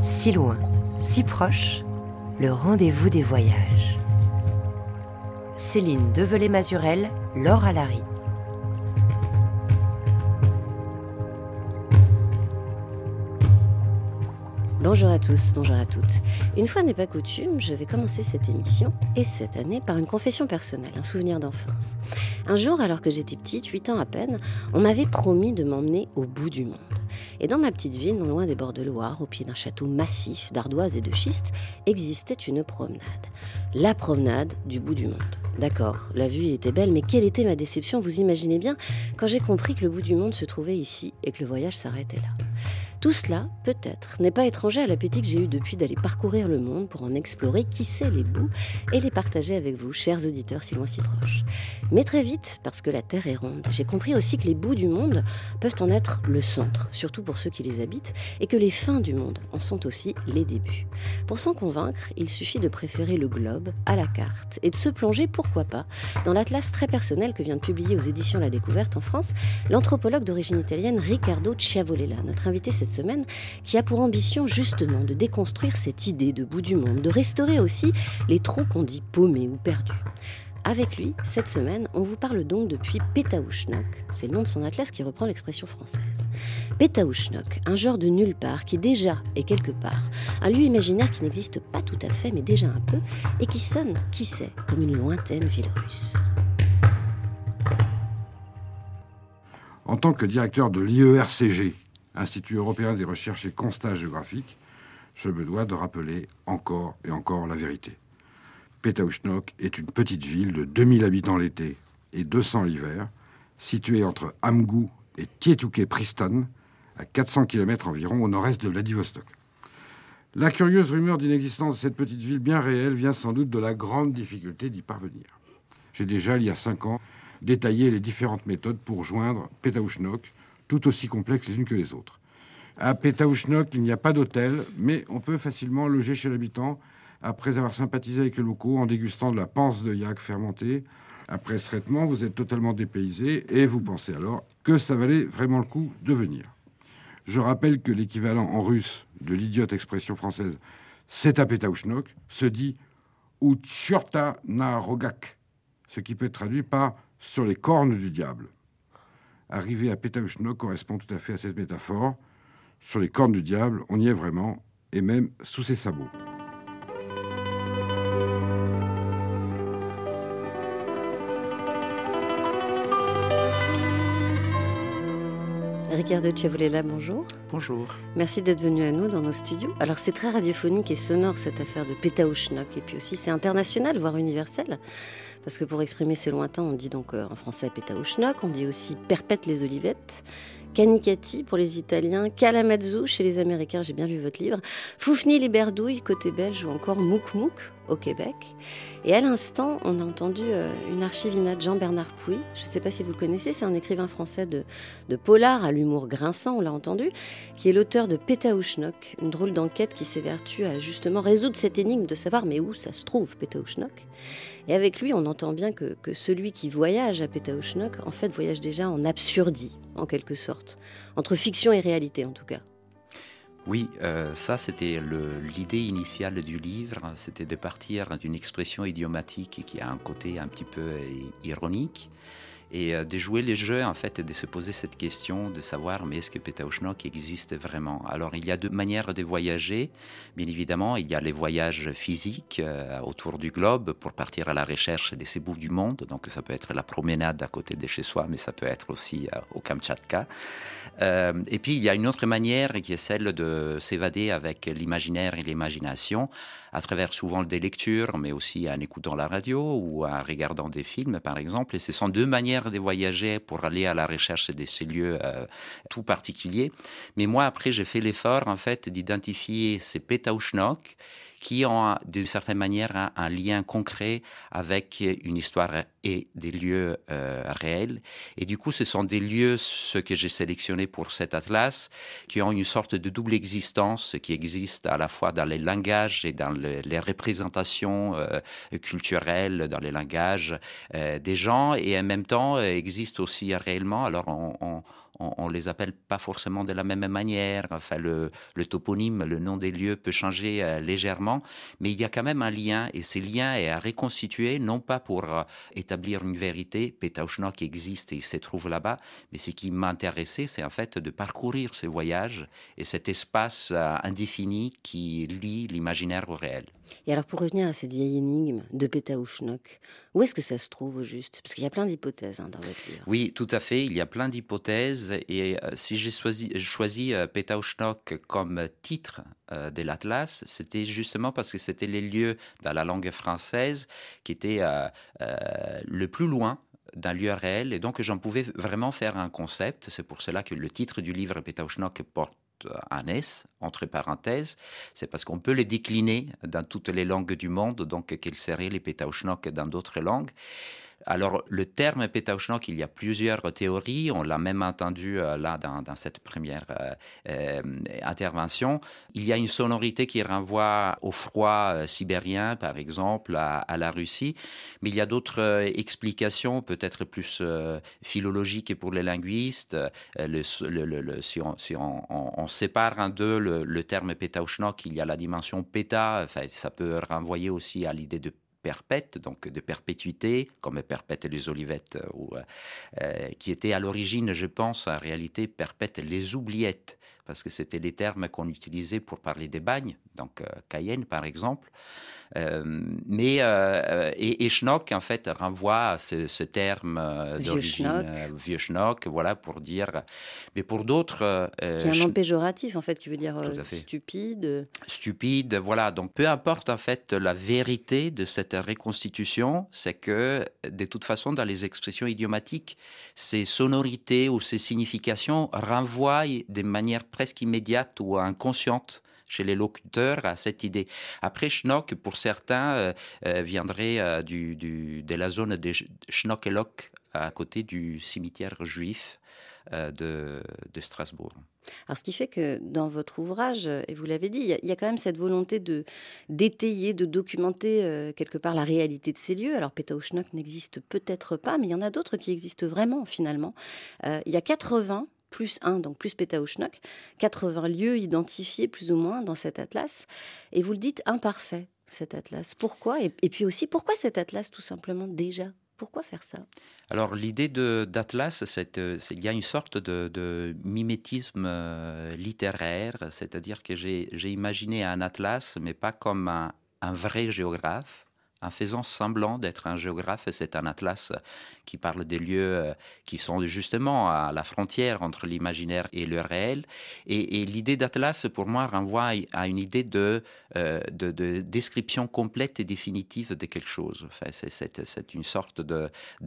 Si loin, si proche, le rendez-vous des voyages. Céline Develet-Mazurel, Laure Alary. Bonjour à tous, bonjour à toutes. Une fois n'est pas coutume, je vais commencer cette émission, et cette année, par une confession personnelle, un souvenir d'enfance. Un jour, alors que j'étais petite, 8 ans à peine, on m'avait promis de m'emmener au bout du monde. Et dans ma petite ville, non loin des bords de Loire, au pied d'un château massif d'ardoises et de schistes, existait une promenade. La promenade du bout du monde. D'accord, la vue était belle, mais quelle était ma déception, vous imaginez bien, quand j'ai compris que le bout du monde se trouvait ici et que le voyage s'arrêtait là. Tout cela, peut-être, n'est pas étranger à l'appétit que j'ai eu depuis d'aller parcourir le monde pour en explorer, qui sait, les bouts et les partager avec vous, chers auditeurs si loin si proches. Mais très vite, parce que la Terre est ronde, j'ai compris aussi que les bouts du monde peuvent en être le centre, surtout pour ceux qui les habitent, et que les fins du monde en sont aussi les débuts. Pour s'en convaincre, il suffit de préférer le globe à la carte et de se plonger, pourquoi pas, dans l'atlas très personnel que vient de publier aux éditions La Découverte en France, l'anthropologue d'origine italienne Riccardo Ciavolella, notre invité cette semaine, qui a pour ambition justement de déconstruire cette idée de bout du monde, de restaurer aussi les trous qu'on dit paumés ou perdus. Avec lui, cette semaine, on vous parle donc depuis Pétaouchnok. C'est le nom de son atlas qui reprend l'expression française. Pétaouchnok, un genre de nulle part qui déjà est quelque part. Un lieu imaginaire qui n'existe pas tout à fait, mais déjà un peu, et qui sonne, qui sait, comme une lointaine ville russe. En tant que directeur de l'IERCG, Institut européen des recherches et constats géographiques, je me dois de rappeler encore et encore la vérité. Pétaouchnok est une petite ville de 2000 habitants l'été et 200 l'hiver, située entre Amgou et Tietouké-Pristan, à 400 km environ au nord-est de Vladivostok. La curieuse rumeur d'inexistence de cette petite ville bien réelle vient sans doute de la grande difficulté d'y parvenir. J'ai déjà, il y a 5 ans, détaillé les différentes méthodes pour joindre Pétaouchnok, tout aussi complexes les unes que les autres. À Pétaouchnok, il n'y a pas d'hôtel, mais on peut facilement loger chez l'habitant après avoir sympathisé avec les locaux en dégustant de la panse de yak fermentée. Après ce traitement, vous êtes totalement dépaysé et vous pensez alors que ça valait vraiment le coup de venir. Je rappelle que l'équivalent en russe de l'idiote expression française « c'est à Pétaouchnok » se dit « ou tchurta na rogak », ce qui peut être traduit par « sur les cornes du diable ». Arriver à Pétaouchnok correspond tout à fait à cette métaphore. Sur les cornes du diable, on y est vraiment, et même sous ses sabots. Riccardo Ciavolella, bonjour. Bonjour. Merci d'être venu à nous dans nos studios. Alors c'est très radiophonique et sonore cette affaire de Pétaouchnok, et puis aussi c'est international, voire universel, parce que pour exprimer ces lointains, on dit donc en français Pétaouchnok, on dit aussi Perpète-Les-Olivettes, Canicati pour les Italiens, Kalamazoo chez les Américains, j'ai bien lu votre livre, Foufnie-Les-Berdouilles côté belge, ou encore Mouk-Mouk au Québec. Et à l'instant, on a entendu une archivina de Jean-Bernard Pouy. Je ne sais pas si vous le connaissez, c'est un écrivain français de polar à l'humour grinçant, on l'a entendu, qui est l'auteur de Pétaouchnok, une drôle d'enquête qui s'évertue à justement résoudre cette énigme de savoir mais où ça se trouve Pétaouchnok. Et avec lui, on entend bien que celui qui voyage à Pétaouchnok, en fait, voyage déjà en absurdie, en quelque sorte, entre fiction et réalité en tout cas. Oui, ça c'était l'idée initiale du livre, c'était de partir d'une expression idiomatique qui a un côté un petit peu ironique et de jouer les jeux en fait et de se poser cette question de savoir mais est-ce que Pétaouchnok existe vraiment? Alors il y a deux manières de voyager, bien évidemment il y a les voyages physiques autour du globe pour partir à la recherche de ces bouts du monde, donc ça peut être la promenade à côté de chez soi mais ça peut être aussi au Kamtchatka. Et puis il y a une autre manière qui est celle de s'évader avec l'imaginaire et l'imagination à travers souvent des lectures, mais aussi en écoutant la radio ou en regardant des films, par exemple. Et ce sont deux manières manière de voyager pour aller à la recherche de ces lieux tout particuliers. Mais moi, après, j'ai fait l'effort, en fait, d'identifier ces Pétaouchnok qui ont, d'une certaine manière, un lien concret avec une histoire et des lieux réels. Et du coup, ce sont des lieux, ceux que j'ai sélectionnés pour cet atlas, qui ont une sorte de double existence, qui existe à la fois dans les langages et dans les représentations culturelles, dans les langages des gens, et en même temps, existent aussi réellement. Alors, on les appelle pas forcément de la même manière. Enfin, le toponyme, le nom des lieux peut changer légèrement, mais il y a quand même un lien, et ces liens est à reconstituer, non pas pour établir une vérité, Pétaouchnok existe et il se trouve là-bas, mais ce qui m'intéressait, c'est en fait de parcourir ces voyages et cet espace indéfini qui lie l'imaginaire au réel. Et alors, pour revenir à cette vieille énigme de Pétaouchnok, où est-ce que ça se trouve au juste? Parce qu'il y a plein d'hypothèses dans votre livre. Oui, tout à fait, il y a plein d'hypothèses. Et si j'ai choisi Pétaouchnok comme titre de l'Atlas, c'était justement parce que c'était les lieux dans la langue française qui étaient le plus loin d'un lieu réel. Et donc, j'en pouvais vraiment faire un concept. C'est pour cela que le titre du livre Pétaouchnok porte un S, entre parenthèses, c'est parce qu'on peut les décliner dans toutes les langues du monde, donc quels seraient les Pétaouchnok dans d'autres langues. Alors, le terme Pétaouchnok, il y a plusieurs théories, on l'a même entendu là dans cette première intervention. Il y a une sonorité qui renvoie au froid sibérien, par exemple, à la Russie, mais il y a d'autres explications, peut-être plus philologiques pour les linguistes. Si on sépare en deux le terme Pétaouchnok, il y a la dimension péta, enfin, ça peut renvoyer aussi à l'idée de perpète, donc de perpétuité, comme Perpète-Les-Olivettes, qui était à l'origine, je pense, en réalité, Perpète-Les-Oubliettes, parce que c'était les termes qu'on utilisait pour parler des bagnes, donc Cayenne, par exemple. Et schnock, en fait, renvoie à ce terme d'origine vieux schnock, voilà, pour dire... Mais pour d'autres... qui est un nom péjoratif, en fait, qui veut dire stupide. Stupide, voilà. Donc, peu importe, en fait, la vérité de cette reconstitution, c'est que, de toute façon, dans les expressions idiomatiques, ces sonorités ou ces significations renvoient de manière presque immédiate ou inconsciente chez les locuteurs à cette idée. Après, schnock, pour certains, viendrait de la zone de Schnock-et-Lock, à côté du cimetière juif de Strasbourg. Alors, ce qui fait que dans votre ouvrage, et vous l'avez dit, il y a quand même cette volonté d'étayer, de documenter quelque part la réalité de ces lieux. Alors, Pétaouchnok n'existe peut-être pas, mais il y en a d'autres qui existent vraiment, finalement. Il y a 80... plus 1, donc plus Pétaouchnok, 80 lieux identifiés plus ou moins dans cet atlas. Et vous le dites, imparfait, cet atlas. Pourquoi? Et puis aussi, pourquoi cet atlas, tout simplement, déjà? Pourquoi faire ça? Alors, l'idée d'atlas, il y a une sorte de mimétisme littéraire, c'est-à-dire que j'ai imaginé un atlas, mais pas comme un vrai géographe, en faisant semblant d'être un géographe. C'est un atlas qui parle des lieux qui sont justement à la frontière entre l'imaginaire et le réel. Et l'idée d'atlas, pour moi, renvoie à une idée de description complète et définitive de quelque chose. Enfin, c'est une sorte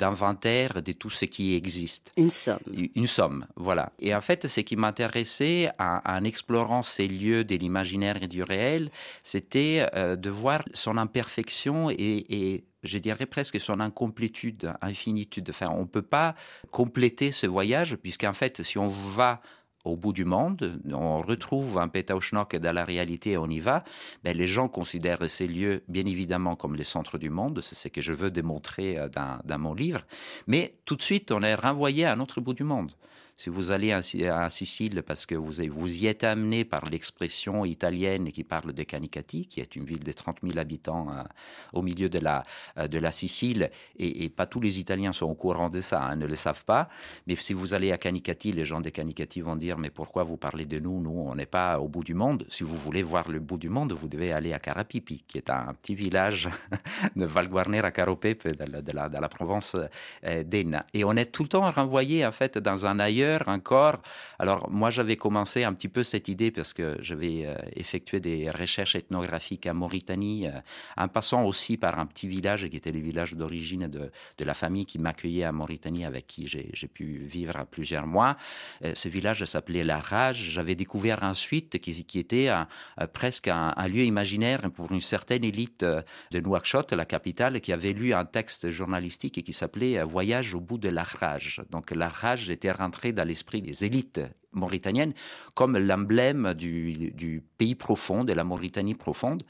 d'inventaire de tout ce qui existe. Une somme. Une somme, voilà. Et en fait, ce qui m'intéressait en explorant ces lieux de l'imaginaire et du réel, c'était de voir son imperfection et je dirais presque son incomplétude, infinitude. Enfin, on ne peut pas compléter ce voyage, puisqu'en fait, si on va au bout du monde, on retrouve un Pétaouchnok dans la réalité et on y va, ben, les gens considèrent ces lieux, bien évidemment, comme les centres du monde. C'est ce que je veux démontrer dans mon livre. Mais tout de suite, on est renvoyé à un autre bout du monde. Si vous allez à Sicile, parce que vous y êtes amené par l'expression italienne qui parle de Canicati, qui est une ville de 30 000 habitants au milieu de la Sicile, et pas tous les Italiens sont au courant de ça, ne le savent pas. Mais si vous allez à Canicati, les gens de Canicati vont dire « Mais pourquoi vous parlez de nous? Nous, on n'est pas au bout du monde. » Si vous voulez voir le bout du monde, vous devez aller à Carapipi, qui est un petit village de Val Guarnera Caropepe, de la province d'Enna. Et on est tout le temps renvoyé, en fait, dans un ailleurs ailleurs encore. Alors moi j'avais commencé un petit peu cette idée parce que j'avais effectué des recherches ethnographiques à Mauritanie, en passant aussi par un petit village qui était le village d'origine de la famille qui m'accueillait à Mauritanie, avec qui j'ai pu vivre plusieurs mois. Ce village s'appelait La Rage. J'avais découvert ensuite qui était presque un lieu imaginaire pour une certaine élite de Nouakchott, la capitale, qui avait lu un texte journalistique qui s'appelait « Voyage au bout de la rage ». Donc la rage était rentrée dans l'esprit des élites mauritanienne comme l'emblème du pays profond, de la Mauritanie profonde.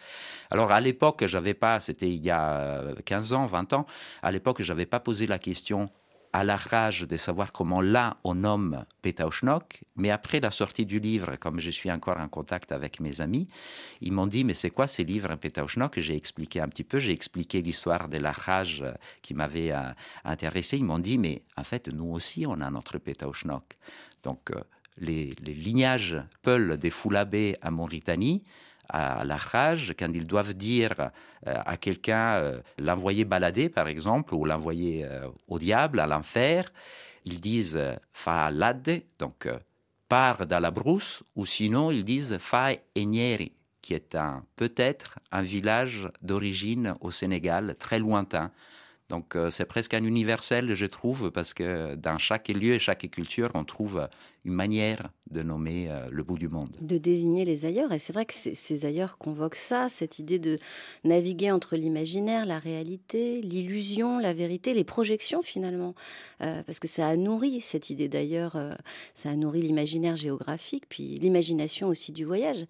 Alors à l'époque, j'avais pas, c'était il y a 15 ans, 20 ans, à l'époque, j'avais pas posé la question à la rage de savoir comment là on nomme Pétaouchnok, mais après la sortie du livre, comme je suis encore en contact avec mes amis, ils m'ont dit mais c'est quoi ces livres Pétaouchnok? J'ai expliqué un petit peu, j'ai expliqué l'histoire de la rage qui m'avait intéressé. Ils m'ont dit mais en fait nous aussi on a notre Pétaouchnok. Donc les lignages Peul des Foulabés à Mauritanie, à la rage, quand ils doivent dire à quelqu'un l'envoyer balader, par exemple, ou l'envoyer au diable, à l'enfer, ils disent « fa'alade », donc « part dans la brousse », ou sinon ils disent « fa'enyeri », qui est peut-être un village d'origine au Sénégal, très lointain. Donc c'est presque un universel, je trouve, parce que dans chaque lieu et chaque culture, on trouve une manière de nommer le bout du monde. De désigner les ailleurs, et c'est vrai que ces ailleurs convoquent ça, cette idée de naviguer entre l'imaginaire, la réalité, l'illusion, la vérité, les projections finalement, parce que ça a nourri cette idée d'ailleurs, ça a nourri l'imaginaire géographique, puis l'imagination aussi du voyage.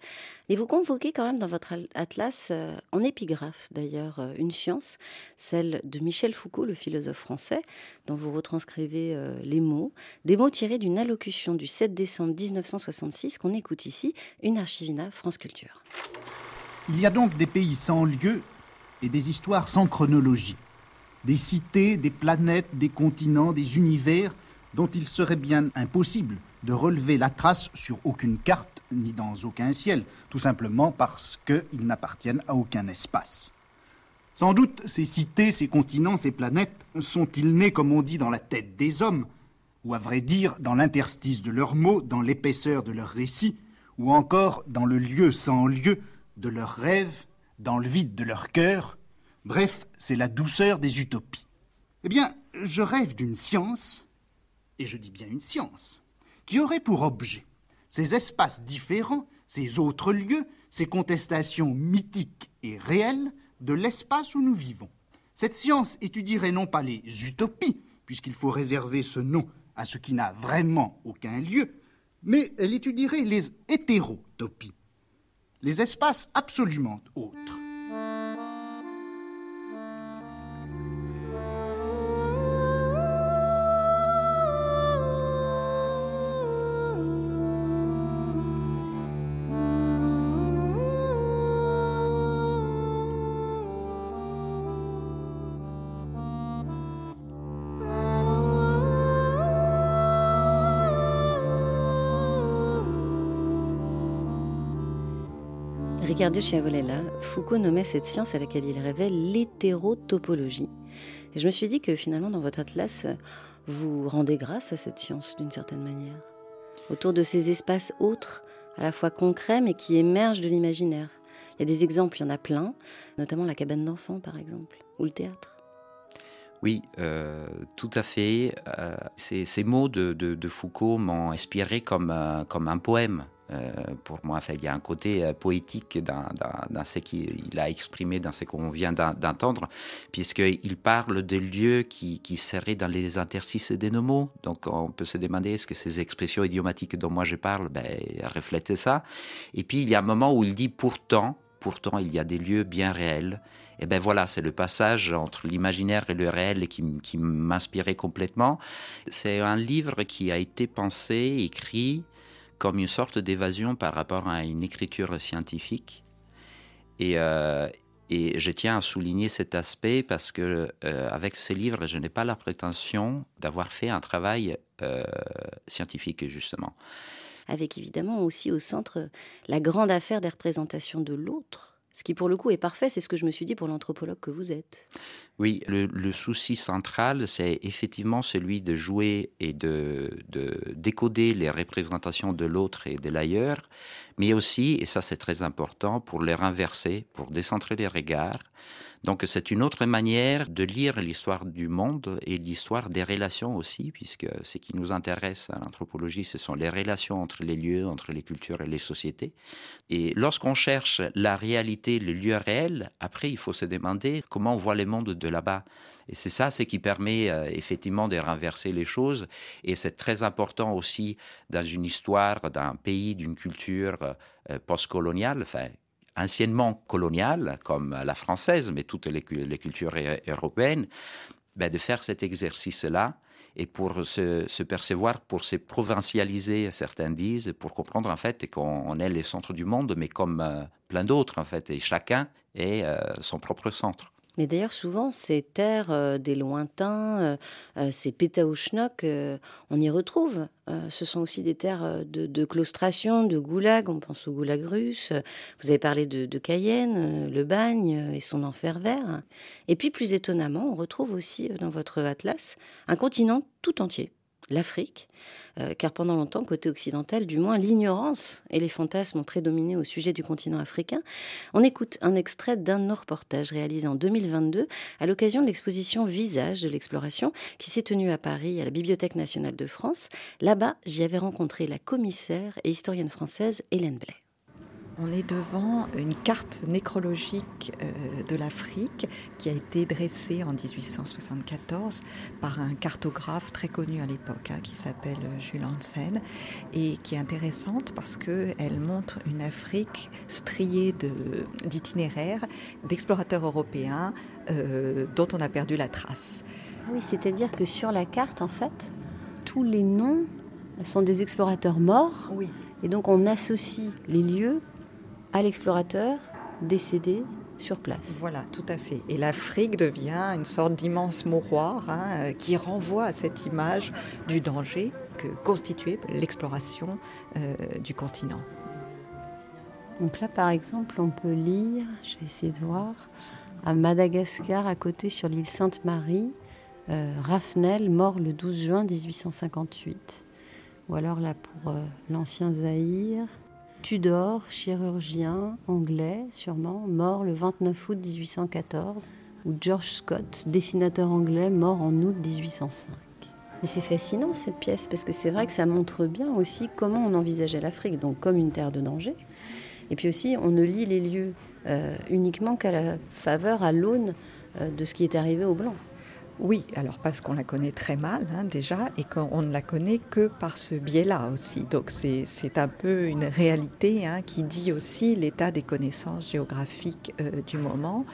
Et vous convoquez quand même dans votre atlas, en épigraphe d'ailleurs, une science, celle de Michel Foucault, le philosophe français, dont vous retranscrivez les mots, des mots tirés d'une allocution du 7 décembre 1966 qu'on écoute ici, une Archivina France Culture. Il y a donc des pays sans lieu et des histoires sans chronologie, des cités, des planètes, des continents, des univers dont il serait bien impossible de relever la trace sur aucune carte ni dans aucun ciel, tout simplement parce qu'ils n'appartiennent à aucun espace. Sans doute, ces cités, ces continents, ces planètes, sont-ils nés, comme on dit, dans la tête des hommes, ou à vrai dire, dans l'interstice de leurs mots, dans l'épaisseur de leurs récits, ou encore dans le lieu sans lieu de leurs rêves, dans le vide de leur cœur. Bref, c'est la douceur des utopies. Eh bien, je rêve d'une science, et je dis bien une science, qui aurait pour objet ces espaces différents, ces autres lieux, ces contestations mythiques et réelles, de l'espace où nous vivons. Cette science étudierait non pas les utopies, puisqu'il faut réserver ce nom à ce qui n'a vraiment aucun lieu, mais elle étudierait les hétérotopies, les espaces absolument autres. Riccardo Ciavolella, Foucault nommait cette science à laquelle il rêvait l'hétérotopologie. Et je me suis dit que finalement, dans votre atlas, vous rendez grâce à cette science d'une certaine manière, autour de ces espaces autres, à la fois concrets mais qui émergent de l'imaginaire. Il y a des exemples, il y en a plein, notamment la cabane d'enfants par exemple, ou le théâtre. Oui, tout à fait. Ces mots de Foucault m'ont inspiré comme un poème. Pour moi, il y a un côté poétique dans ce qu'il a exprimé, dans ce qu'on vient d'entendre, puisqu'il parle des lieux qui seraient dans les interstices des nos mots. Donc on peut se demander, est-ce que ces expressions idiomatiques dont moi je parle reflètent ça? Et puis il y a un moment où il dit pourtant il y a des lieux bien réels. Et bien voilà, c'est le passage entre l'imaginaire et le réel qui m'inspirait complètement. C'est un livre qui a été pensé, écrit, comme une sorte d'évasion par rapport à une écriture scientifique. Et je tiens à souligner cet aspect parce que, avec ce livre, je n'ai pas la prétention d'avoir fait un travail scientifique, justement. Avec évidemment aussi au centre la grande affaire des représentations de l'autre, Ce qui, pour le coup, est parfait, c'est ce que je me suis dit pour l'anthropologue que vous êtes. Oui, le souci central, c'est effectivement celui de jouer et de décoder les représentations de l'autre et de l'ailleurs, mais aussi, et ça c'est très important, pour les renverser, pour décentrer les regards. Donc c'est une autre manière de lire l'histoire du monde et l'histoire des relations aussi, puisque ce qui nous intéresse à l'anthropologie, ce sont les relations entre les lieux, entre les cultures et les sociétés. Et lorsqu'on cherche la réalité, le lieu réel, après il faut se demander comment on voit le monde de là-bas. Et c'est ça ce qui permet effectivement de renverser les choses. Et c'est très important aussi dans une histoire, d'un pays, d'une culture postcoloniale, enfin anciennement coloniale, comme la française, mais toutes les cultures européennes, ben, de faire cet exercice-là. Et pour se percevoir, pour se provincialiser, certains disent, pour comprendre en fait qu'on est le centre du monde, mais comme plein d'autres en fait, et chacun est son propre centre. Mais d'ailleurs, souvent, ces terres des lointains, ces Pétaouchnok, on y retrouve. Ce sont aussi des terres de claustration, de goulag. On pense au goulag russe. Vous avez parlé de Cayenne, le bagne et son enfer vert. Et puis, plus étonnamment, on retrouve aussi dans votre atlas un continent tout entier. L'Afrique, car pendant longtemps, côté occidental, du moins, l'ignorance et les fantasmes ont prédominé au sujet du continent africain. On écoute un extrait d'un de nos reportages réalisé en 2022 à l'occasion de l'exposition Visage de l'exploration qui s'est tenue à Paris à la Bibliothèque nationale de France. Là-bas, j'y avais rencontré la commissaire et historienne française Hélène Blais. On est devant une carte nécrologique de l'Afrique qui a été dressée en 1874 par un cartographe très connu à l'époque, qui s'appelle Jules Hansen, et qui est intéressante parce qu'elle montre une Afrique striée d'itinéraires, d'explorateurs européens dont on a perdu la trace. Oui, c'est-à-dire que sur la carte, en fait, tous les noms sont des explorateurs morts. Oui. Et donc on associe les lieux à l'explorateur décédé sur place. Voilà, tout à fait. Et l'Afrique devient une sorte d'immense mouroir qui renvoie à cette image du danger que constituait l'exploration du continent. Donc là, par exemple, on peut lire, je vais essayer de voir, à Madagascar, à côté, sur l'île Sainte-Marie, Raphaël, mort le 12 juin 1858. Ou alors là, pour l'ancien Zaïre, Tudor, chirurgien anglais, sûrement, mort le 29 août 1814. Ou George Scott, dessinateur anglais, mort en août 1805. Et c'est fascinant cette pièce, parce que c'est vrai que ça montre bien aussi comment on envisageait l'Afrique, donc comme une terre de danger. Et puis aussi, on ne lit les lieux uniquement qu'à la faveur, à l'aune de ce qui est arrivé aux Blancs. Oui, alors parce qu'on la connaît très mal déjà et qu'on ne la connaît que par ce biais-là aussi. Donc c'est un peu une réalité qui dit aussi l'état des connaissances géographiques du moment,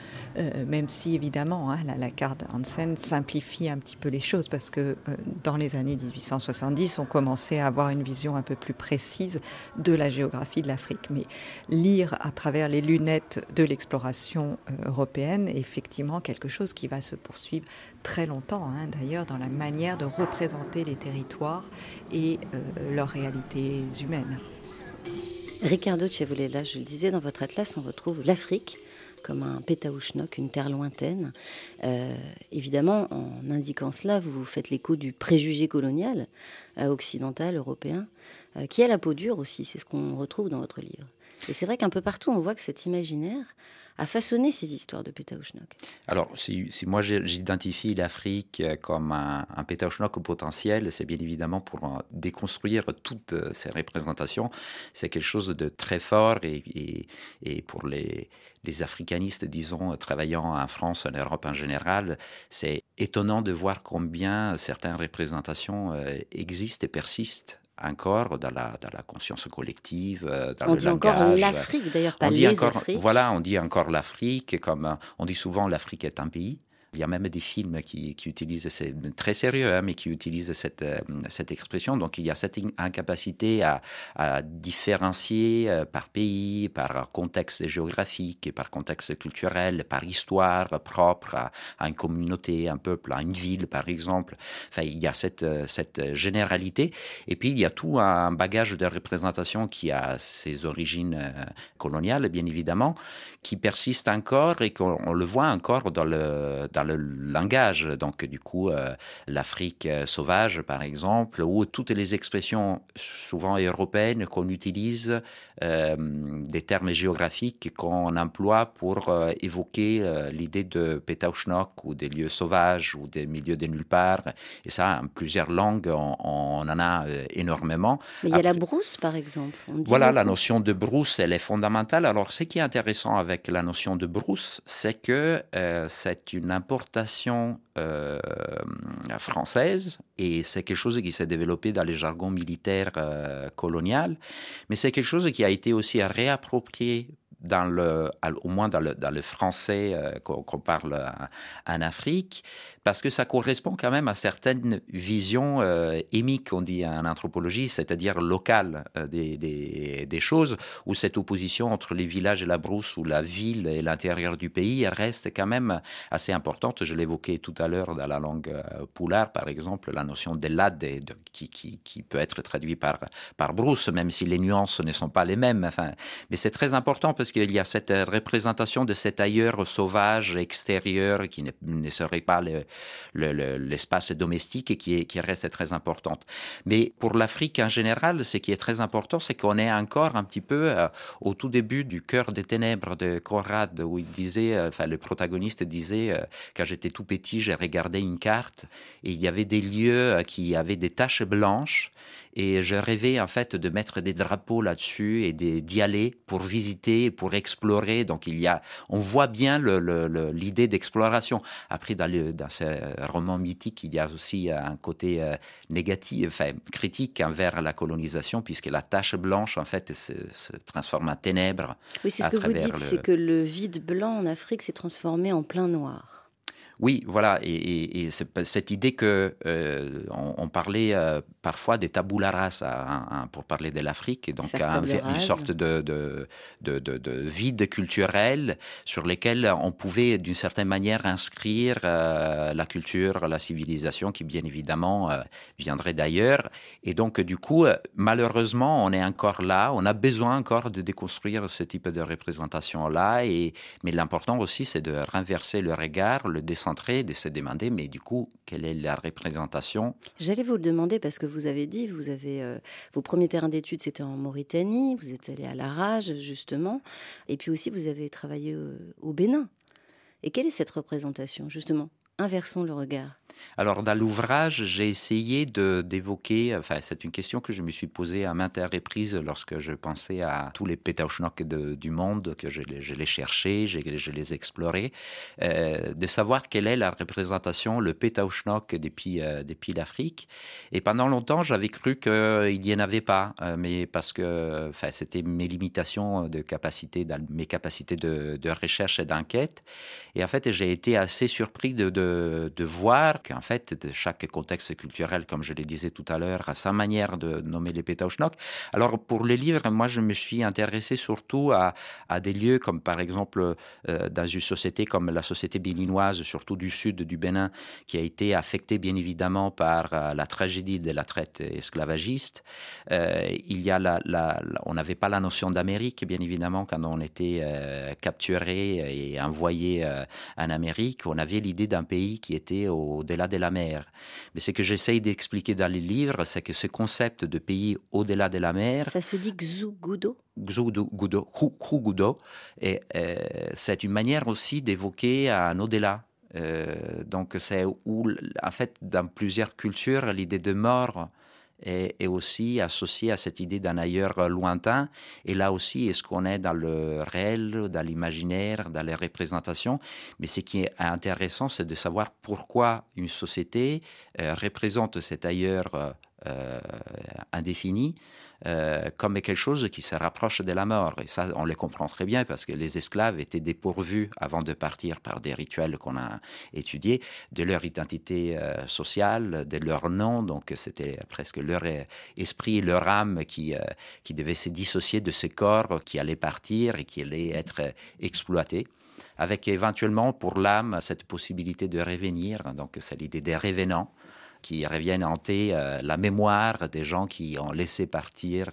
même si évidemment la carte Hansen simplifie un petit peu les choses parce que dans les années 1870, on commençait à avoir une vision un peu plus précise de la géographie de l'Afrique. Mais lire à travers les lunettes de l'exploration européenne est effectivement quelque chose qui va se poursuivre très longtemps, d'ailleurs, dans la manière de représenter les territoires et leurs réalités humaines. Riccardo Ciavolella, je le disais, dans votre atlas, on retrouve l'Afrique comme un Pétaouchnok, une terre lointaine. Évidemment, en indiquant cela, vous faites l'écho du préjugé colonial occidental, européen, qui a la peau dure aussi, c'est ce qu'on retrouve dans votre livre. Et c'est vrai qu'un peu partout, on voit que cet imaginaire a façonné ces histoires de Pétaouchnok. Alors, si moi j'identifie l'Afrique comme un Pétaouchnok au potentiel, c'est bien évidemment pour déconstruire toutes ces représentations. C'est quelque chose de très fort et pour les africanistes, disons, travaillant en France, en Europe en général, c'est étonnant de voir combien certaines représentations existent et persistent encore dans la conscience collective, dans le langage. On dit encore l'Afrique, d'ailleurs, pas les Afriques. Voilà, on dit encore l'Afrique, comme on dit souvent l'Afrique est un pays. Il y a même des films qui utilisent, c'est très sérieux, hein, mais qui utilisent cette expression. Donc il y a cette incapacité à différencier par pays, par contexte géographique, par contexte culturel, par histoire propre à une communauté, un peuple, à une ville par exemple. Enfin, il y a cette généralité. Et puis il y a tout un bagage de représentation qui a ses origines coloniales, bien évidemment, qui persiste encore et qu'on le voit encore dans le langage. Donc, du coup, l'Afrique sauvage, par exemple, où toutes les expressions souvent européennes qu'on utilise, des termes géographiques qu'on emploie pour évoquer l'idée de Pétaouchnok ou des lieux sauvages ou des milieux de nulle part. Et ça, en plusieurs langues, on en a énormément. Mais il y a la brousse, par exemple. Voilà, la notion de brousse, elle est fondamentale. Alors, ce qui est intéressant avec la notion de brousse, c'est que c'est une importation française et c'est quelque chose qui s'est développé dans les jargons militaires coloniaux, mais c'est quelque chose qui a été aussi réapproprié au moins dans le français qu'on parle en Afrique, parce que ça correspond quand même à certaines visions émiques, on dit en anthropologie, c'est-à-dire locales des choses, où cette opposition entre les villages et la brousse, ou la ville et l'intérieur du pays, elle reste quand même assez importante. Je l'évoquais tout à l'heure dans la langue poulard, par exemple, la notion de lad qui peut être traduite par brousse, même si les nuances ne sont pas les mêmes. Enfin, mais c'est très important parce qu'il y a cette représentation de cet ailleurs sauvage, extérieur, qui ne serait pas l'espace domestique et qui reste très importante. Mais pour l'Afrique en général, ce qui est très important, c'est qu'on est encore un petit peu au tout début du Cœur des ténèbres de Conrad, où il disait, le protagoniste disait, quand j'étais tout petit, j'ai regardé une carte et il y avait des lieux qui avaient des taches blanches. Et je rêvais en fait de mettre des drapeaux là-dessus et d'y aller pour visiter, pour explorer. Donc on voit bien l'idée d'exploration. Après, dans ce roman mythique, il y a aussi un côté négatif, critique envers la colonisation, puisque la tache blanche en fait se transforme en ténèbres. Oui, c'est ce que vous dites, c'est que le vide blanc en Afrique s'est transformé en plein noir. Oui, voilà, et cette idée que on parlait parfois des tabula rasa, hein, pour parler de l'Afrique, et donc une sorte de vide culturel sur lequel on pouvait d'une certaine manière inscrire la culture, la civilisation qui bien évidemment viendrait d'ailleurs. Et donc du coup, malheureusement, on est encore là, on a besoin encore de déconstruire ce type de représentation-là, mais l'important aussi c'est de renverser le regard, le dessin, de se demander, mais du coup, quelle est la représentation? J'allais vous le demander parce que vous avez dit, vous avez vos premiers terrains d'études, c'était en Mauritanie, vous êtes allé à l'Arage, justement, et puis aussi vous avez travaillé au Bénin. Et quelle est cette représentation, justement? Inversons le regard. Alors, dans l'ouvrage, j'ai essayé d'évoquer, c'est une question que je me suis posée à maintes reprises lorsque je pensais à tous les Pétaouchnok du monde, que je les cherchais, je les explorais, de savoir quelle est la représentation, le Pétaouchnok depuis l'Afrique. Et pendant longtemps, j'avais cru qu'il n'y en avait pas, mais parce que c'était mes limitations de capacité, mes capacités de recherche et d'enquête. Et en fait, j'ai été assez surpris de voir qu'en fait, de chaque contexte culturel, comme je le disais tout à l'heure, à sa manière de nommer les Pétaouchnok. Alors, pour les livres, moi, je me suis intéressé surtout à des lieux comme, par exemple, dans une société comme la société béninoise, surtout du sud du Bénin, qui a été affectée, bien évidemment, par la tragédie de la traite esclavagiste. On n'avait pas la notion d'Amérique, bien évidemment, quand on était capturé et envoyé en Amérique. On avait l'idée d'un pays qui était au-delà de la mer. Mais ce que j'essaye d'expliquer dans les livres, c'est que ce concept de pays au-delà de la mer... Ça se dit Xou-Goudo ? Xou-Goudo. Et c'est une manière aussi d'évoquer un au-delà. Donc c'est où, en fait, dans plusieurs cultures, l'idée de mort... est aussi associé à cette idée d'un ailleurs lointain. Et là aussi, est-ce qu'on est dans le réel, dans l'imaginaire, dans les représentations? Mais ce qui est intéressant, c'est de savoir pourquoi une société représente cet ailleurs indéfinie, comme quelque chose qui se rapproche de la mort. Et ça, on le comprend très bien, parce que les esclaves étaient dépourvus, avant de partir par des rituels qu'on a étudiés, de leur identité sociale, de leur nom. Donc c'était presque leur esprit, leur âme qui devait se dissocier de ce corps qui allait partir et qui allait être exploité, avec éventuellement pour l'âme cette possibilité de revenir. Donc c'est l'idée des revenants, qui reviennent hanter la mémoire des gens qui ont laissé partir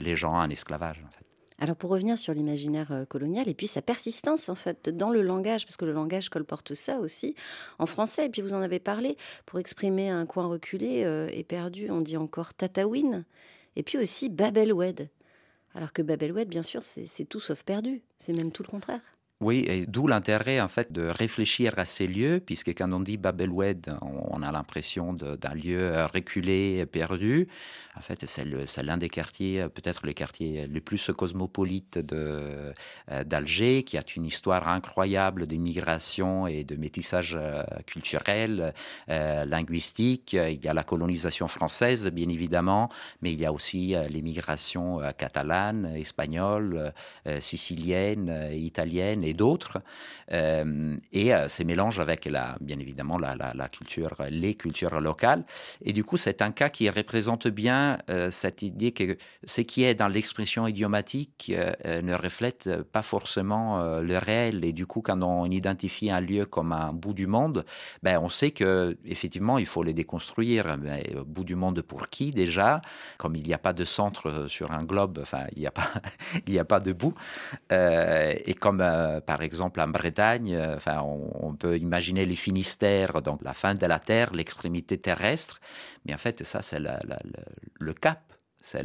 les gens en esclavage, en fait. Alors, pour revenir sur l'imaginaire colonial et puis sa persistance, en fait, dans le langage, parce que le langage colporte ça aussi, en français, et puis vous en avez parlé, pour exprimer un coin reculé et perdu, on dit encore Tataouine, et puis aussi Bab-El-Oued. Alors que Bab-El-Oued, bien sûr, c'est tout sauf perdu, c'est même tout le contraire. Oui, et d'où l'intérêt, en fait, de réfléchir à ces lieux, puisque quand on dit Bab-El-Oued, on a l'impression d'un lieu reculé, perdu. En fait, c'est l'un des quartiers, peut-être le quartier le plus cosmopolite d'Alger, qui a une histoire incroyable d'immigration et de métissage culturel, linguistique. Il y a la colonisation française, bien évidemment, mais il y a aussi l'immigration catalane, espagnole, sicilienne, italienne, et d'autres, et ces mélanges avec, bien évidemment, la culture, les cultures locales. Et du coup, c'est un cas qui représente bien cette idée que ce qui est dans l'expression idiomatique ne reflète pas forcément le réel. Et du coup, quand on identifie un lieu comme un bout du monde, ben, on sait qu'effectivement, il faut le déconstruire. Mais bout du monde pour qui, déjà? Comme il n'y a pas de centre sur un globe, enfin, il n'y a pas, il n'y a pas de bout. Et comme, par exemple, en Bretagne, enfin, on peut imaginer les Finistères, donc la fin de la Terre, l'extrémité terrestre. Mais en fait, ça, c'est le cap, c'est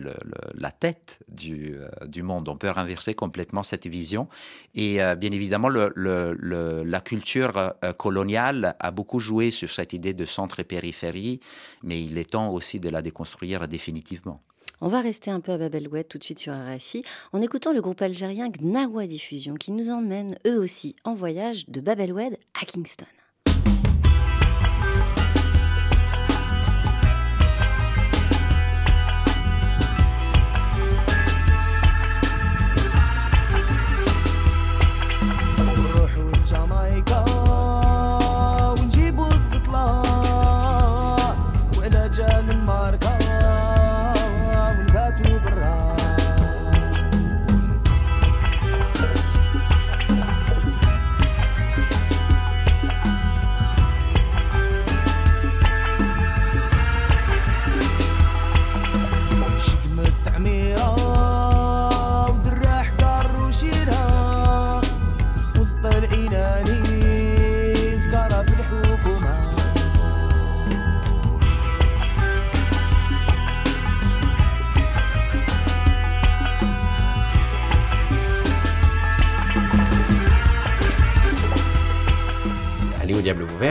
la tête du monde. On peut renverser complètement cette vision. Et bien évidemment, la culture coloniale a beaucoup joué sur cette idée de centre et périphérie, mais il est temps aussi de la déconstruire définitivement. On va rester un peu à Bab-El-Oued tout de suite sur RFI, en écoutant le groupe algérien Gnawa Diffusion, qui nous emmène eux aussi en voyage de Bab-El-Oued à Kingston.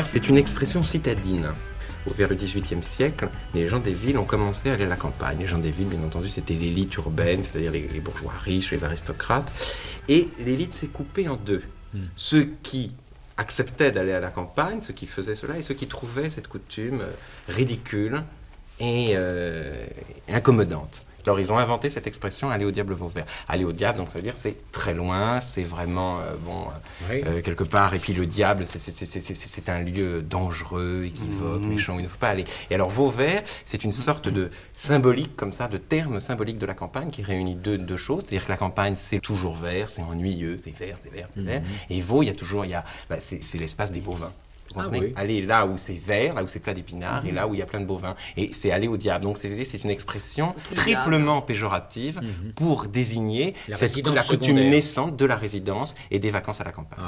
C'est une expression citadine. Vers le XVIIIe siècle, les gens des villes ont commencé à aller à la campagne. Les gens des villes, bien entendu, c'était l'élite urbaine, c'est-à-dire les bourgeois riches, les aristocrates. Et l'élite s'est coupée en deux. Ceux qui acceptaient d'aller à la campagne, ceux qui faisaient cela, et ceux qui trouvaient cette coutume ridicule et incommodante. Alors, ils ont inventé cette expression « aller au diable Vauvert ». Aller au diable, donc, ça veut dire c'est très loin, c'est vraiment, quelque part. Et puis, le diable, c'est un lieu dangereux, équivoque, méchant, il ne faut pas aller. Et alors, Vauvert, c'est une sorte de symbolique, comme ça, de terme symbolique de la campagne qui réunit deux choses. C'est-à-dire que la campagne, c'est toujours vert, c'est ennuyeux, c'est vert. Et Vaud, c'est l'espace des bovins. Aller là où c'est vert, là où c'est plat d'épinards, et là où il y a plein de bovins. Et c'est aller au diable. Donc c'est une expression triplement péjorative pour désigner la coutume naissante de la résidence et des vacances à la campagne.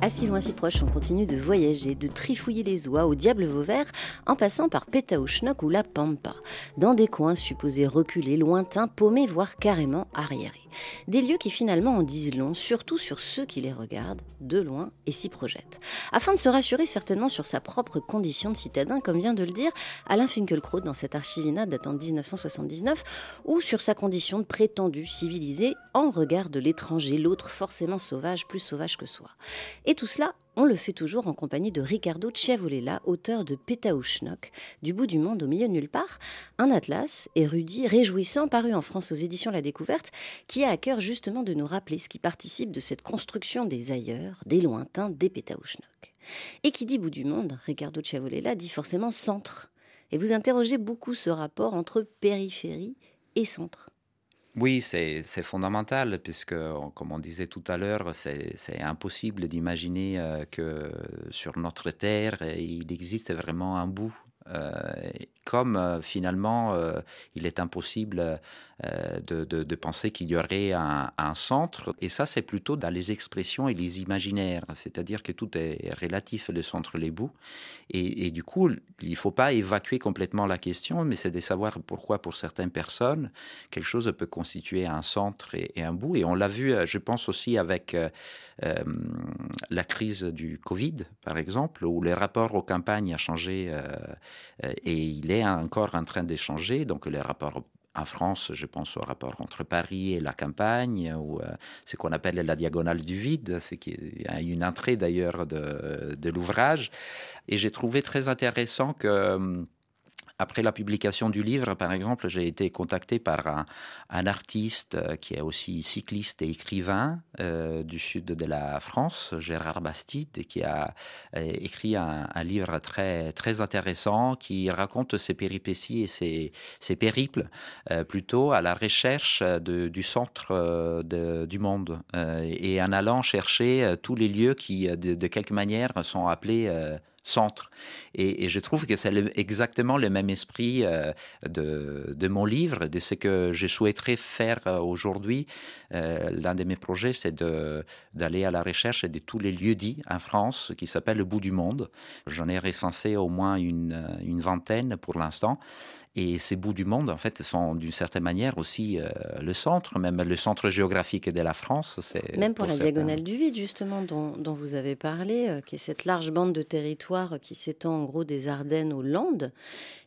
À si loin, si proche, on continue de voyager, de trifouiller les oies au diable Vauvert, en passant par Pétaouchnok ou la Pampa, dans des coins supposés reculés, lointains, paumés, voire carrément arriérés. Des lieux qui finalement en disent long, surtout sur ceux qui les regardent de loin et s'y projettent. Afin de se rassurer certainement sur sa propre condition de citadin, comme vient de le dire Alain Finkielkraut dans cet archivina datant de 1979, ou sur sa condition de prétendu civilisé en regard de l'étranger, l'autre forcément sauvage, plus sauvage que soi. Et tout cela On le fait toujours en compagnie de Riccardo Ciavolella, auteur de Pétaouchnok, Du bout du monde au milieu de nulle part, un atlas érudit, réjouissant, paru en France aux éditions La Découverte, qui a à cœur justement de nous rappeler ce qui participe de cette construction des ailleurs, des lointains, des Pétaouchnok. Et qui dit bout du monde, Riccardo Ciavolella dit forcément centre. Et vous interrogez beaucoup ce rapport entre périphérie et centre. Oui, c'est fondamental, puisque, comme on disait tout à l'heure, c'est impossible d'imaginer que sur notre Terre, il existe vraiment un bout. Comme finalement, il est impossible de penser qu'il y aurait un centre. Et ça, c'est plutôt dans les expressions et les imaginaires. C'est-à-dire que tout est relatif, le centre, les bouts. Et du coup, il ne faut pas évacuer complètement la question, mais c'est de savoir pourquoi, pour certaines personnes, quelque chose peut constituer un centre et un bout. Et on l'a vu, je pense aussi, avec la crise du Covid, par exemple, où le rapport aux campagnes a changé... Et il est encore en train de changer, donc les rapports en France, je pense au rapport entre Paris et la campagne, ou ce qu'on appelle la diagonale du vide, ce qui est une entrée d'ailleurs de l'ouvrage. Et j'ai trouvé très intéressant que... Après la publication du livre, par exemple, j'ai été contacté par un artiste qui est aussi cycliste et écrivain du sud de la France, Gérard Bastide, qui a écrit un livre très, très intéressant qui raconte ses péripéties et ses périples plutôt à la recherche du centre du monde et en allant chercher tous les lieux qui, de quelque manière, sont appelés... centre. Et je trouve que c'est exactement le même esprit de mon livre, de ce que je souhaiterais faire aujourd'hui. L'un de mes projets, c'est d'aller à la recherche de tous les lieux dits en France qui s'appellent le bout du monde. J'en ai recensé au moins une vingtaine pour l'instant. Et ces bouts du monde, en fait, sont d'une certaine manière aussi le centre, même le centre géographique de la France. C'est même pour la certains... diagonale du vide, justement, dont vous avez parlé, qui est cette large bande de territoire qui s'étend en gros des Ardennes aux Landes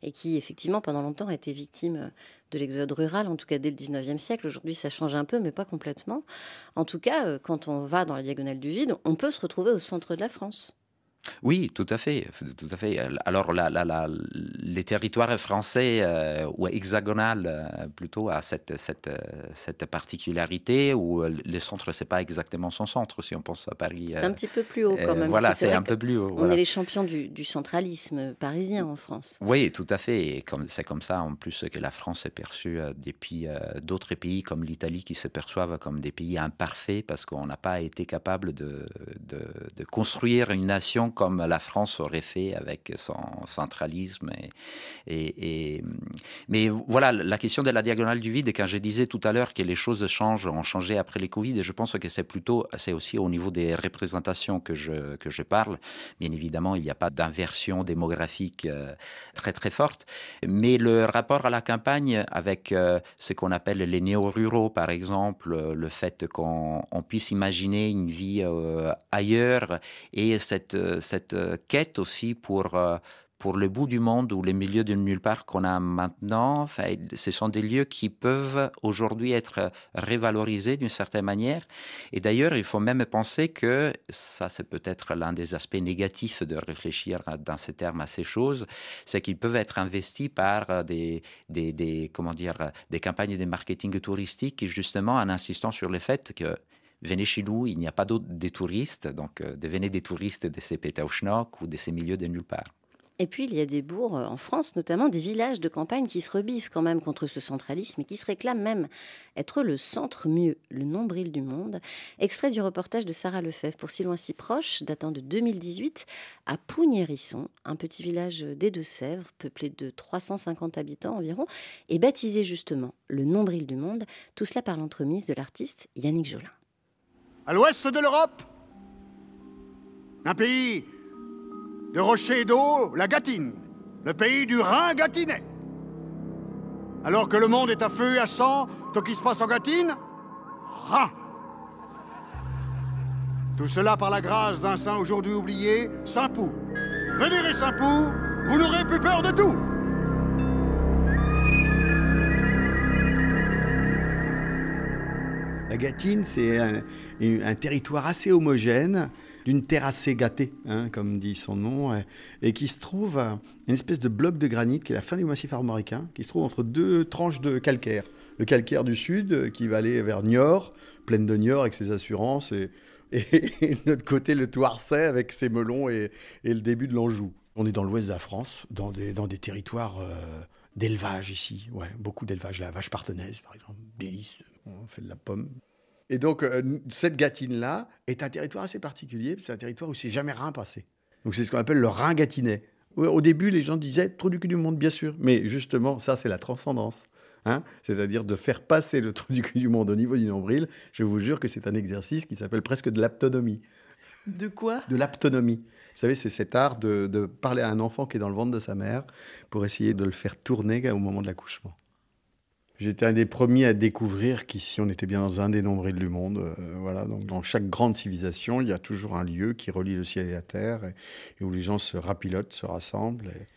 et qui, effectivement, pendant longtemps, a été victime de l'exode rural, en tout cas dès le 19e siècle. Aujourd'hui, ça change un peu, mais pas complètement. En tout cas, quand on va dans la diagonale du vide, on peut se retrouver au centre de la France. Oui, tout à fait, tout à fait. Alors, les territoires français ou hexagonal plutôt a cette particularité où le centre, c'est pas exactement son centre. Si on pense à Paris, c'est un petit peu plus haut quand même. Voilà, c'est un peu plus haut. Voilà. On est les champions du centralisme parisien en France. Oui, tout à fait. Et c'est comme ça en plus que la France est perçue depuis d'autres pays comme l'Italie qui se perçoivent comme des pays imparfaits parce qu'on n'a pas été capable de construire une nation comme la France aurait fait avec son centralisme. Mais voilà, la question de la diagonale du vide, et quand je disais tout à l'heure que les choses ont changé après les Covid, je pense que c'est aussi au niveau des représentations que je parle. Bien évidemment, il n'y a pas d'inversion démographique très très forte, mais le rapport à la campagne avec ce qu'on appelle les néo-ruraux, par exemple, le fait qu'on puisse imaginer une vie ailleurs et cette quête aussi pour le bout du monde ou les milieux de nulle part qu'on a maintenant, ce sont des lieux qui peuvent aujourd'hui être révalorisés d'une certaine manière. Et d'ailleurs, il faut même penser que, ça c'est peut-être l'un des aspects négatifs de réfléchir dans ces termes à ces choses, c'est qu'ils peuvent être investis par des campagnes de marketing touristique qui justement en insistant sur le fait que venez chez nous, il n'y a pas d'autres des touristes, donc devenez des touristes de ces Pétaouchnok ou de ces milieux de nulle part. Et puis il y a des bourgs en France, notamment des villages de campagne qui se rebiffent quand même contre ce centralisme et qui se réclament même être le centre mieux, le nombril du monde. Extrait du reportage de Sarah Lefebvre pour Si loin si proche, datant de 2018, à Pougnérisson, un petit village des Deux-Sèvres, peuplé de 350 habitants environ, et baptisé justement le nombril du monde, tout cela par l'entremise de l'artiste Yannick Jolin. À l'ouest de l'Europe, un pays de rochers d'eau, la Gatine, le pays du Rhin gâtinais. Alors que le monde est à feu et à sang, tout ce qui se passe en Gatine, Rhin. Tout cela par la grâce d'un saint aujourd'hui oublié, Saint Pou. Vénérez Saint Pou, vous n'aurez plus peur de tout. La Gâtine, c'est un territoire assez homogène, d'une terre assez gâtée, hein, comme dit son nom, et qui se trouve une espèce de bloc de granit qui est la fin du massif armoricain, qui se trouve entre deux tranches de calcaire. Le calcaire du sud qui va aller vers Niort, plaine de Niort avec ses assurances, et de l'autre côté le Touarcet avec ses melons et le début de l'Anjou. On est dans l'ouest de la France, dans des territoires d'élevage ici, ouais, beaucoup d'élevage. La vache partenaise, par exemple, délice, on fait de la pomme. Et donc, cette Gâtine-là est un territoire assez particulier, c'est un territoire où c'est jamais rien passé. Donc, c'est ce qu'on appelle le Rhin gâtinais. Au début, les gens disaient « trou du cul du monde », bien sûr. Mais justement, ça, c'est la transcendance. Hein, c'est-à-dire de faire passer le trou du cul du monde au niveau du nombril. Je vous jure que c'est un exercice qui s'appelle presque de l'aptonomie. De quoi ? De l'aptonomie. Vous savez, c'est cet art de parler à un enfant qui est dans le ventre de sa mère pour essayer de le faire tourner au moment de l'accouchement. J'étais un des premiers à découvrir qu'ici, on était bien dans un des nombrils du monde. Voilà. Donc, dans chaque grande civilisation, il y a toujours un lieu qui relie le ciel et la terre et où les gens se rapilotent, se rassemblent. Et...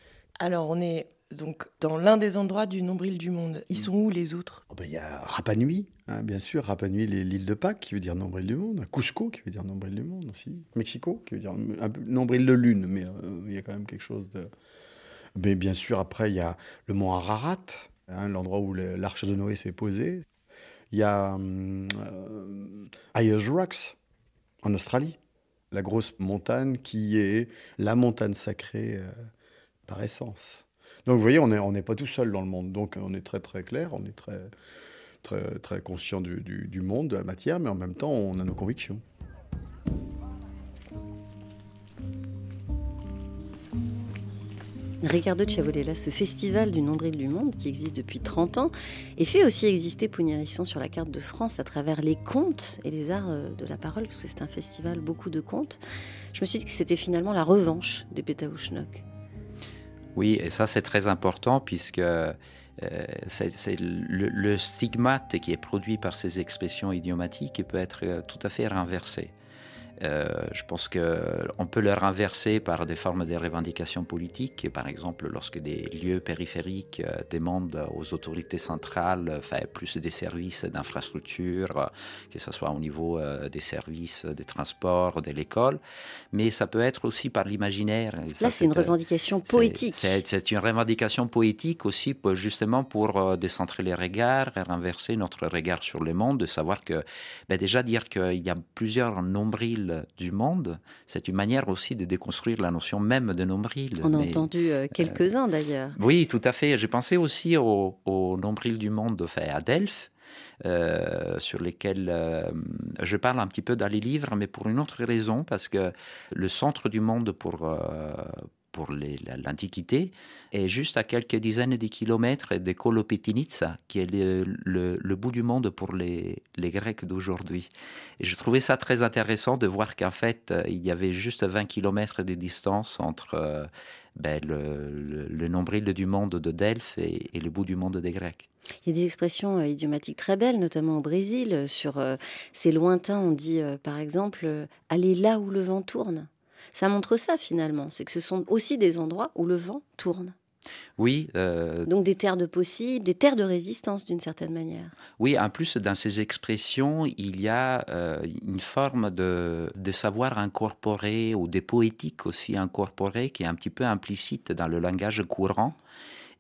Alors, on est donc dans l'un des endroits du nombril du monde. Ils sont où, les autres ? Oh ben, il y a Rapa Nui, hein, bien sûr. Rapa Nui, l'île de Pâques, qui veut dire nombril du monde. Cusco, qui veut dire nombril du monde aussi. Mexico, qui veut dire un peu nombril de lune. Mais il y a quand même quelque chose de... Mais bien sûr, après, il y a le mont Ararat. Hein, l'endroit où l'arche de Noé s'est posée. Il y a Ayers Rocks, en Australie, la grosse montagne qui est la montagne sacrée par essence. Donc vous voyez, on n'est pas tout seul dans le monde, donc on est très très clair, on est très, très, très conscient du monde, de la matière, mais en même temps on a nos convictions. Riccardo Ciavolella, ce festival du nombril du monde qui existe depuis 30 ans et fait aussi exister Pougnérisson sur la carte de France à travers les contes et les arts de la parole, parce que c'est un festival beaucoup de contes. Je me suis dit que c'était finalement la revanche de Pétaouchnok. Oui, et ça c'est très important puisque c'est le stigmate qui est produit par ces expressions idiomatiques qui peut être tout à fait renversé. Je pense qu'on peut le renverser par des formes de revendications politiques. Par exemple, lorsque des lieux périphériques demandent aux autorités centrales plus des services d'infrastructures, que ce soit au niveau des services, des transports, de l'école. Mais ça peut être aussi par l'imaginaire. Là, ça, c'est une revendication poétique. C'est une revendication poétique aussi justement pour décentrer les regards et renverser notre regard sur le monde, de savoir que, déjà dire qu'il y a plusieurs nombrils du monde, c'est une manière aussi de déconstruire la notion même de nombril. On a entendu quelques-uns d'ailleurs. Oui, tout à fait. J'ai pensé aussi au nombril du monde à Delphes, sur lesquels je parle un petit peu dans les livres, mais pour une autre raison, parce que le centre du monde pour l'Antiquité, est juste à quelques dizaines de kilomètres de Kolopetinitsa, qui est le bout du monde pour les Grecs d'aujourd'hui. Et je trouvais ça très intéressant de voir qu'en fait, il y avait juste 20 kilomètres de distance entre le nombril du monde de Delphes et le bout du monde des Grecs. Il y a des expressions idiomatiques très belles, notamment au Brésil. Sur ces lointains, on dit par exemple « aller là où le vent tourne ». Ça montre ça, finalement. C'est que ce sont aussi des endroits où le vent tourne. Oui. Donc des terres de possibles, des terres de résistance, d'une certaine manière. Oui, en plus, dans ces expressions, il y a une forme de savoir incorporé ou de poétique aussi incorporée qui est un petit peu implicite dans le langage courant.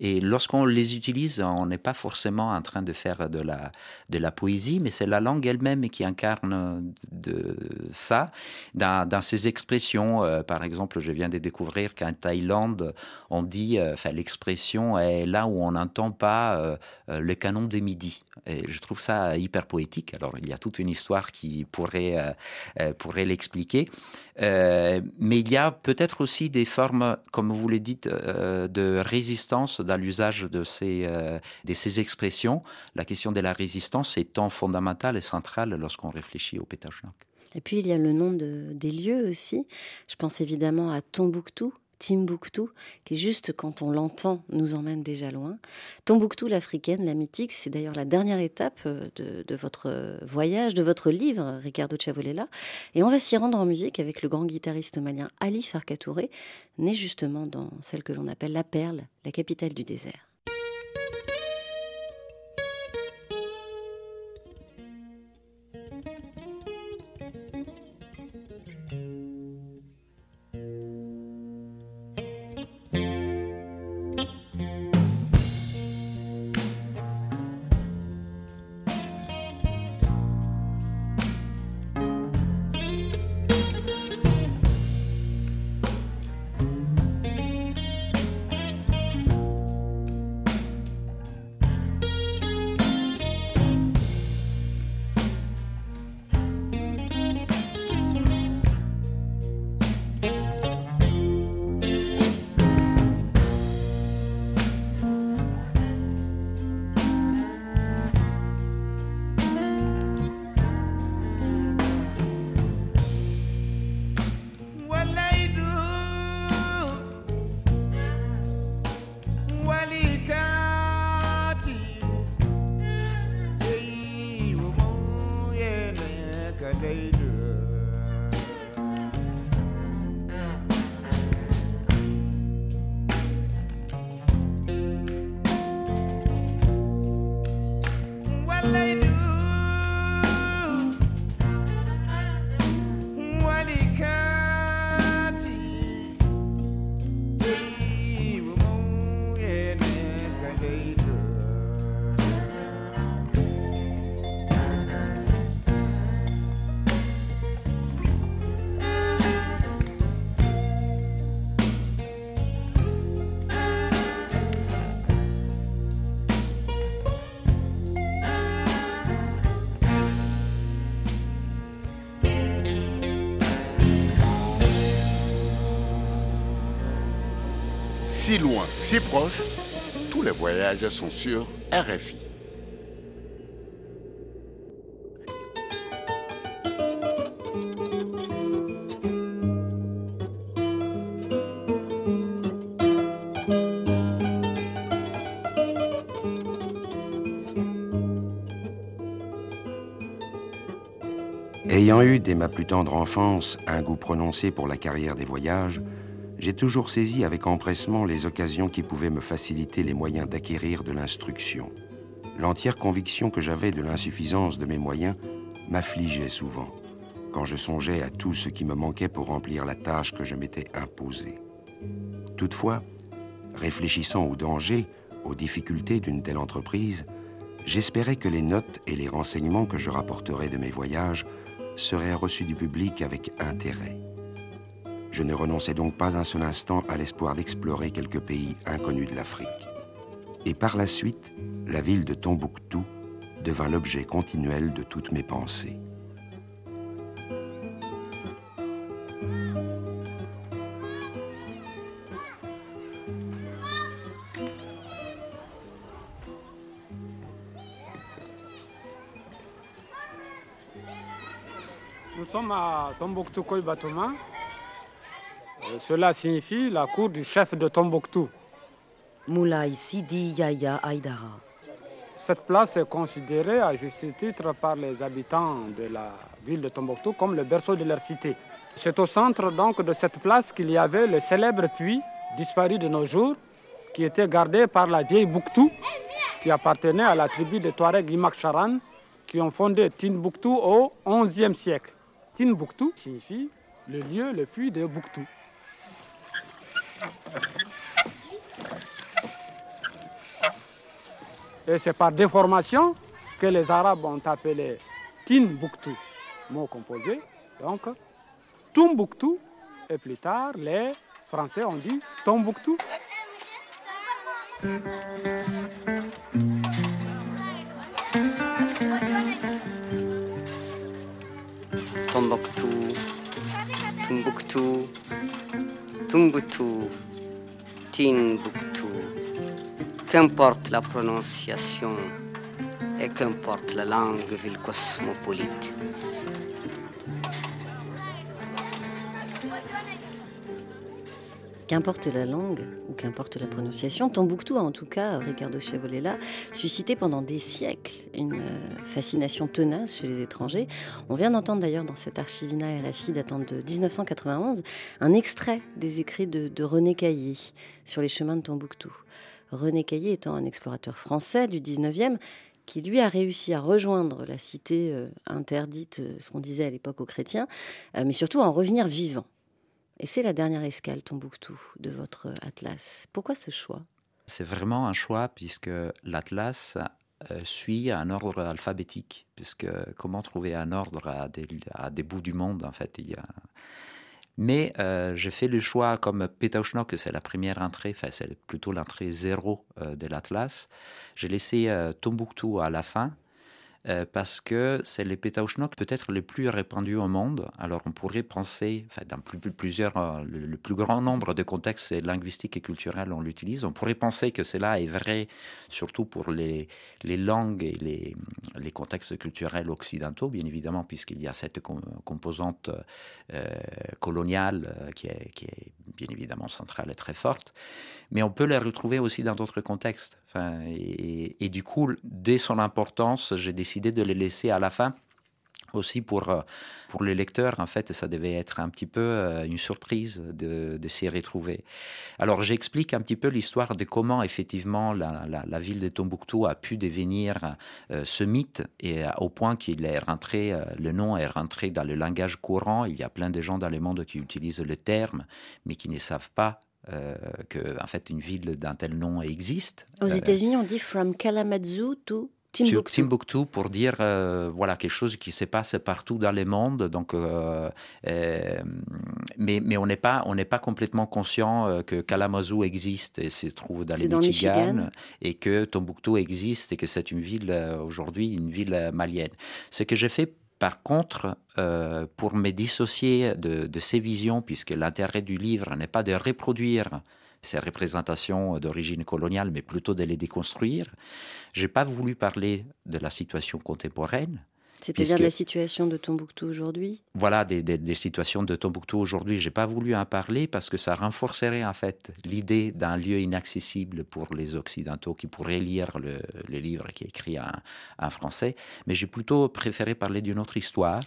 Et lorsqu'on les utilise, on n'est pas forcément en train de faire de la poésie, mais c'est la langue elle-même qui incarne de ça. Dans ces expressions, par exemple, je viens de découvrir qu'en Thaïlande, on dit, l'expression est là où on n'entend pas le canon de midi. Et je trouve ça hyper poétique. Alors, il y a toute une histoire qui pourrait l'expliquer. Mais il y a peut-être aussi des formes, comme vous le dites, de résistance dans l'usage de ces expressions. La question de la résistance étant fondamentale et centrale lorsqu'on réfléchit au Pétaouchnok. Et puis il y a le nom des lieux aussi. Je pense évidemment à Tombouctou, Timbuktu, qui juste quand on l'entend nous emmène déjà loin. Tombouctou, l'africaine, la mythique, c'est d'ailleurs la dernière étape de votre voyage, de votre livre, Riccardo Ciavolella. Et on va s'y rendre en musique avec le grand guitariste malien Ali Farka Touré, né justement dans celle que l'on appelle la Perle, la capitale du désert. Si loin, si proche, tous les voyages sont sur RFI. Ayant eu dès ma plus tendre enfance un goût prononcé pour la carrière des voyages, j'ai toujours saisi avec empressement les occasions qui pouvaient me faciliter les moyens d'acquérir de l'instruction. L'entière conviction que j'avais de l'insuffisance de mes moyens m'affligeait souvent, quand je songeais à tout ce qui me manquait pour remplir la tâche que je m'étais imposée. Toutefois, réfléchissant aux dangers, aux difficultés d'une telle entreprise, j'espérais que les notes et les renseignements que je rapporterais de mes voyages seraient reçus du public avec intérêt. Je ne renonçais donc pas un seul instant à l'espoir d'explorer quelques pays inconnus de l'Afrique. Et par la suite, la ville de Tombouctou devint l'objet continuel de toutes mes pensées. Nous sommes à Tombouctou Koibatouma. Cela signifie la cour du chef de Tombouctou. Moulay Sidi Yahya Aïdara. Cette place est considérée à juste titre par les habitants de la ville de Tombouctou comme le berceau de leur cité. C'est au centre donc de cette place qu'il y avait le célèbre puits, disparu de nos jours, qui était gardé par la vieille Bouctou, qui appartenait à la tribu des Touaregs Imakcharan, qui ont fondé Tinbouctou au XIe siècle. Tinbouctou signifie le lieu, le puits de Bouctou. Et c'est par déformation que les Arabes ont appelé Tinbouctou, mot composé, donc Tombouctou, et plus tard les Français ont dit Tombouctou. Tombouctou, Tombouctou, Tombouctou, Tinbouctou, qu'importe la prononciation et qu'importe la langue, ville cosmopolite. Qu'importe la langue ou qu'importe la prononciation, Tombouctou a en tout cas, Riccardo Ciavolella, suscité pendant des siècles une fascination tenace chez les étrangers. On vient d'entendre d'ailleurs dans cette Archivina RFI datant de 1991 un extrait des écrits de René Caillé sur les chemins de Tombouctou. René Caillé étant un explorateur français du 19e, qui lui a réussi à rejoindre la cité interdite, ce qu'on disait à l'époque aux chrétiens, mais surtout à en revenir vivant. Et c'est la dernière escale, Tombouctou, de votre atlas. Pourquoi ce choix? C'est vraiment un choix puisque l'atlas suit un ordre alphabétique, puisque comment trouver un ordre à des bouts du monde, en fait, il y a... Mais j'ai fait le choix comme Pétaouchnok, c'est la première entrée, enfin c'est plutôt l'entrée zéro de l'Atlas. J'ai laissé Tombouctou à la fin parce que c'est le Pétaouchnok peut-être le plus répandu au monde. Alors on pourrait penser, enfin, dans le plus grand nombre de contextes linguistiques et culturels on l'utilise, on pourrait penser que cela est vrai surtout pour les langues et les contextes culturels occidentaux, bien évidemment, puisqu'il y a cette composante coloniale qui est bien évidemment centrale et très forte, mais on peut la retrouver aussi dans d'autres contextes. Enfin, et du coup, dès son importance, j'ai décidé de les laisser à la fin aussi pour les lecteurs, en fait, ça devait être un petit peu une surprise de s'y retrouver. Alors, j'explique un petit peu l'histoire de comment, effectivement, la ville de Tombouctou a pu devenir ce mythe, et au point qu'il est rentré, le nom est rentré dans le langage courant. Il y a plein de gens dans le monde qui utilisent le terme, mais qui ne savent pas que, en fait, une ville d'un tel nom existe. Aux États-Unis, on dit « from Kalamazoo to » Timbuktu, pour dire voilà, quelque chose qui se passe partout dans le monde. Donc, mais on n'est pas complètement conscient que Kalamazoo existe et se trouve dans le Michigan, et que Tombouctou existe et que c'est une ville, aujourd'hui, une ville malienne. Ce que j'ai fait, par contre, pour me dissocier de ces visions, puisque l'intérêt du livre n'est pas de reproduire ces représentations d'origine coloniale, mais plutôt de les déconstruire. Je n'ai pas voulu parler de la situation contemporaine. C'est-à-dire de la situation de Tombouctou aujourd'hui ? Voilà, des situations de Tombouctou aujourd'hui. Je n'ai pas voulu en parler parce que ça renforcerait en fait l'idée d'un lieu inaccessible pour les Occidentaux qui pourraient lire le livre qui est écrit en français. Mais j'ai plutôt préféré parler d'une autre histoire.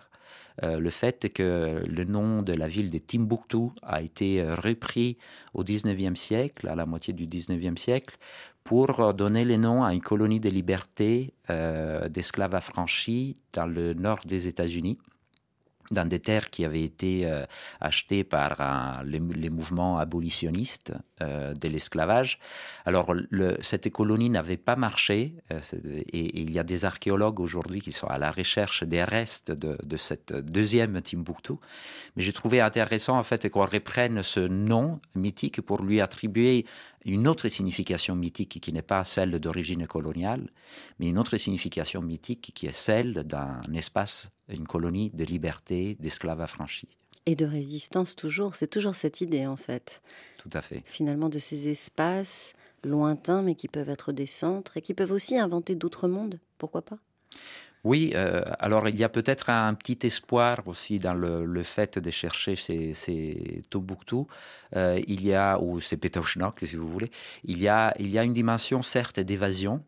Le fait que le nom de la ville de Tombouctou a été repris au XIXe siècle, à la moitié du XIXe siècle, pour donner les noms à une colonie de liberté d'esclaves affranchis dans le nord des États-Unis, dans des terres qui avaient été achetées par les mouvements abolitionnistes de l'esclavage. Alors, cette colonie n'avait pas marché, et il y a des archéologues aujourd'hui qui sont à la recherche des restes de cette deuxième Tombouctou. Mais j'ai trouvé intéressant, en fait, qu'on reprenne ce nom mythique pour lui attribuer une autre signification mythique qui n'est pas celle d'origine coloniale, mais une autre signification mythique qui est celle d'un espace, une colonie de liberté, d'esclaves affranchis. Et de résistance toujours, c'est toujours cette idée en fait. Tout à fait. Finalement de ces espaces lointains mais qui peuvent être des centres et qui peuvent aussi inventer d'autres mondes, pourquoi pas ? Oui, alors il y a peut-être un petit espoir aussi dans le fait de chercher ces Tombouctou. Il y a, ou ces Pétaouchnok si vous voulez, il y a une dimension certes d'évasion,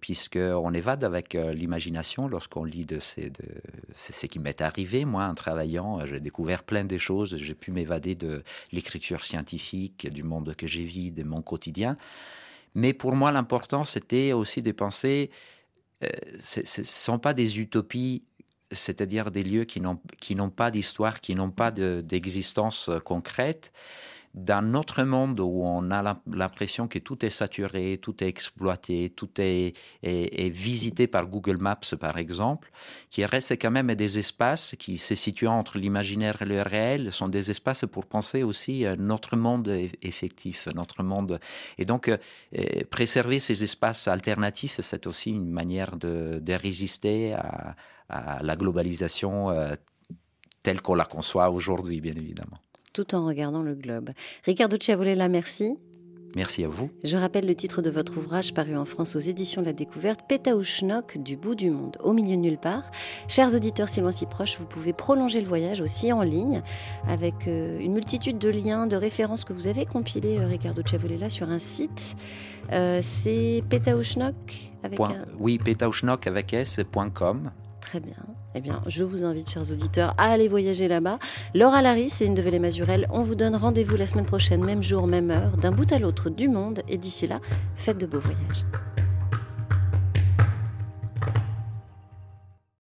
puisqu'on évade avec l'imagination lorsqu'on lit de ce qui m'est arrivé. Moi, en travaillant, j'ai découvert plein de choses. J'ai pu m'évader de l'écriture scientifique, du monde que j'ai vu, de mon quotidien. Mais pour moi, l'important, c'était aussi de penser... ce ne sont pas des utopies, c'est-à-dire des lieux qui n'ont pas d'histoire, qui n'ont pas d'existence concrète. Dans notre monde où on a l'impression que tout est saturé, tout est exploité, tout est visité par Google Maps, par exemple, qui reste quand même des espaces qui se situent entre l'imaginaire et le réel, sont des espaces pour penser aussi notre monde effectif, notre monde. Et donc, préserver ces espaces alternatifs, c'est aussi une manière de résister à la globalisation telle qu'on la conçoit aujourd'hui, bien évidemment. Tout en regardant le globe. Riccardo Ciavolella, merci. Merci à vous. Je rappelle le titre de votre ouvrage paru en France aux éditions La Découverte, Pétaouchnok, du bout du monde, au milieu de nulle part. Chers auditeurs, si loin si proche, vous pouvez prolonger le voyage aussi en ligne avec une multitude de liens, de références que vous avez compilés, Riccardo Ciavolella, sur un site. C'est Pétaouchnok avec un... Oui, Pétaouchnok avec s.com. Très bien. Eh bien, je vous invite, chers auditeurs, à aller voyager là-bas. Laure Alary, Céline Develet-Mazurel, on vous donne rendez-vous la semaine prochaine, même jour, même heure, d'un bout à l'autre du monde. Et d'ici là, faites de beaux voyages.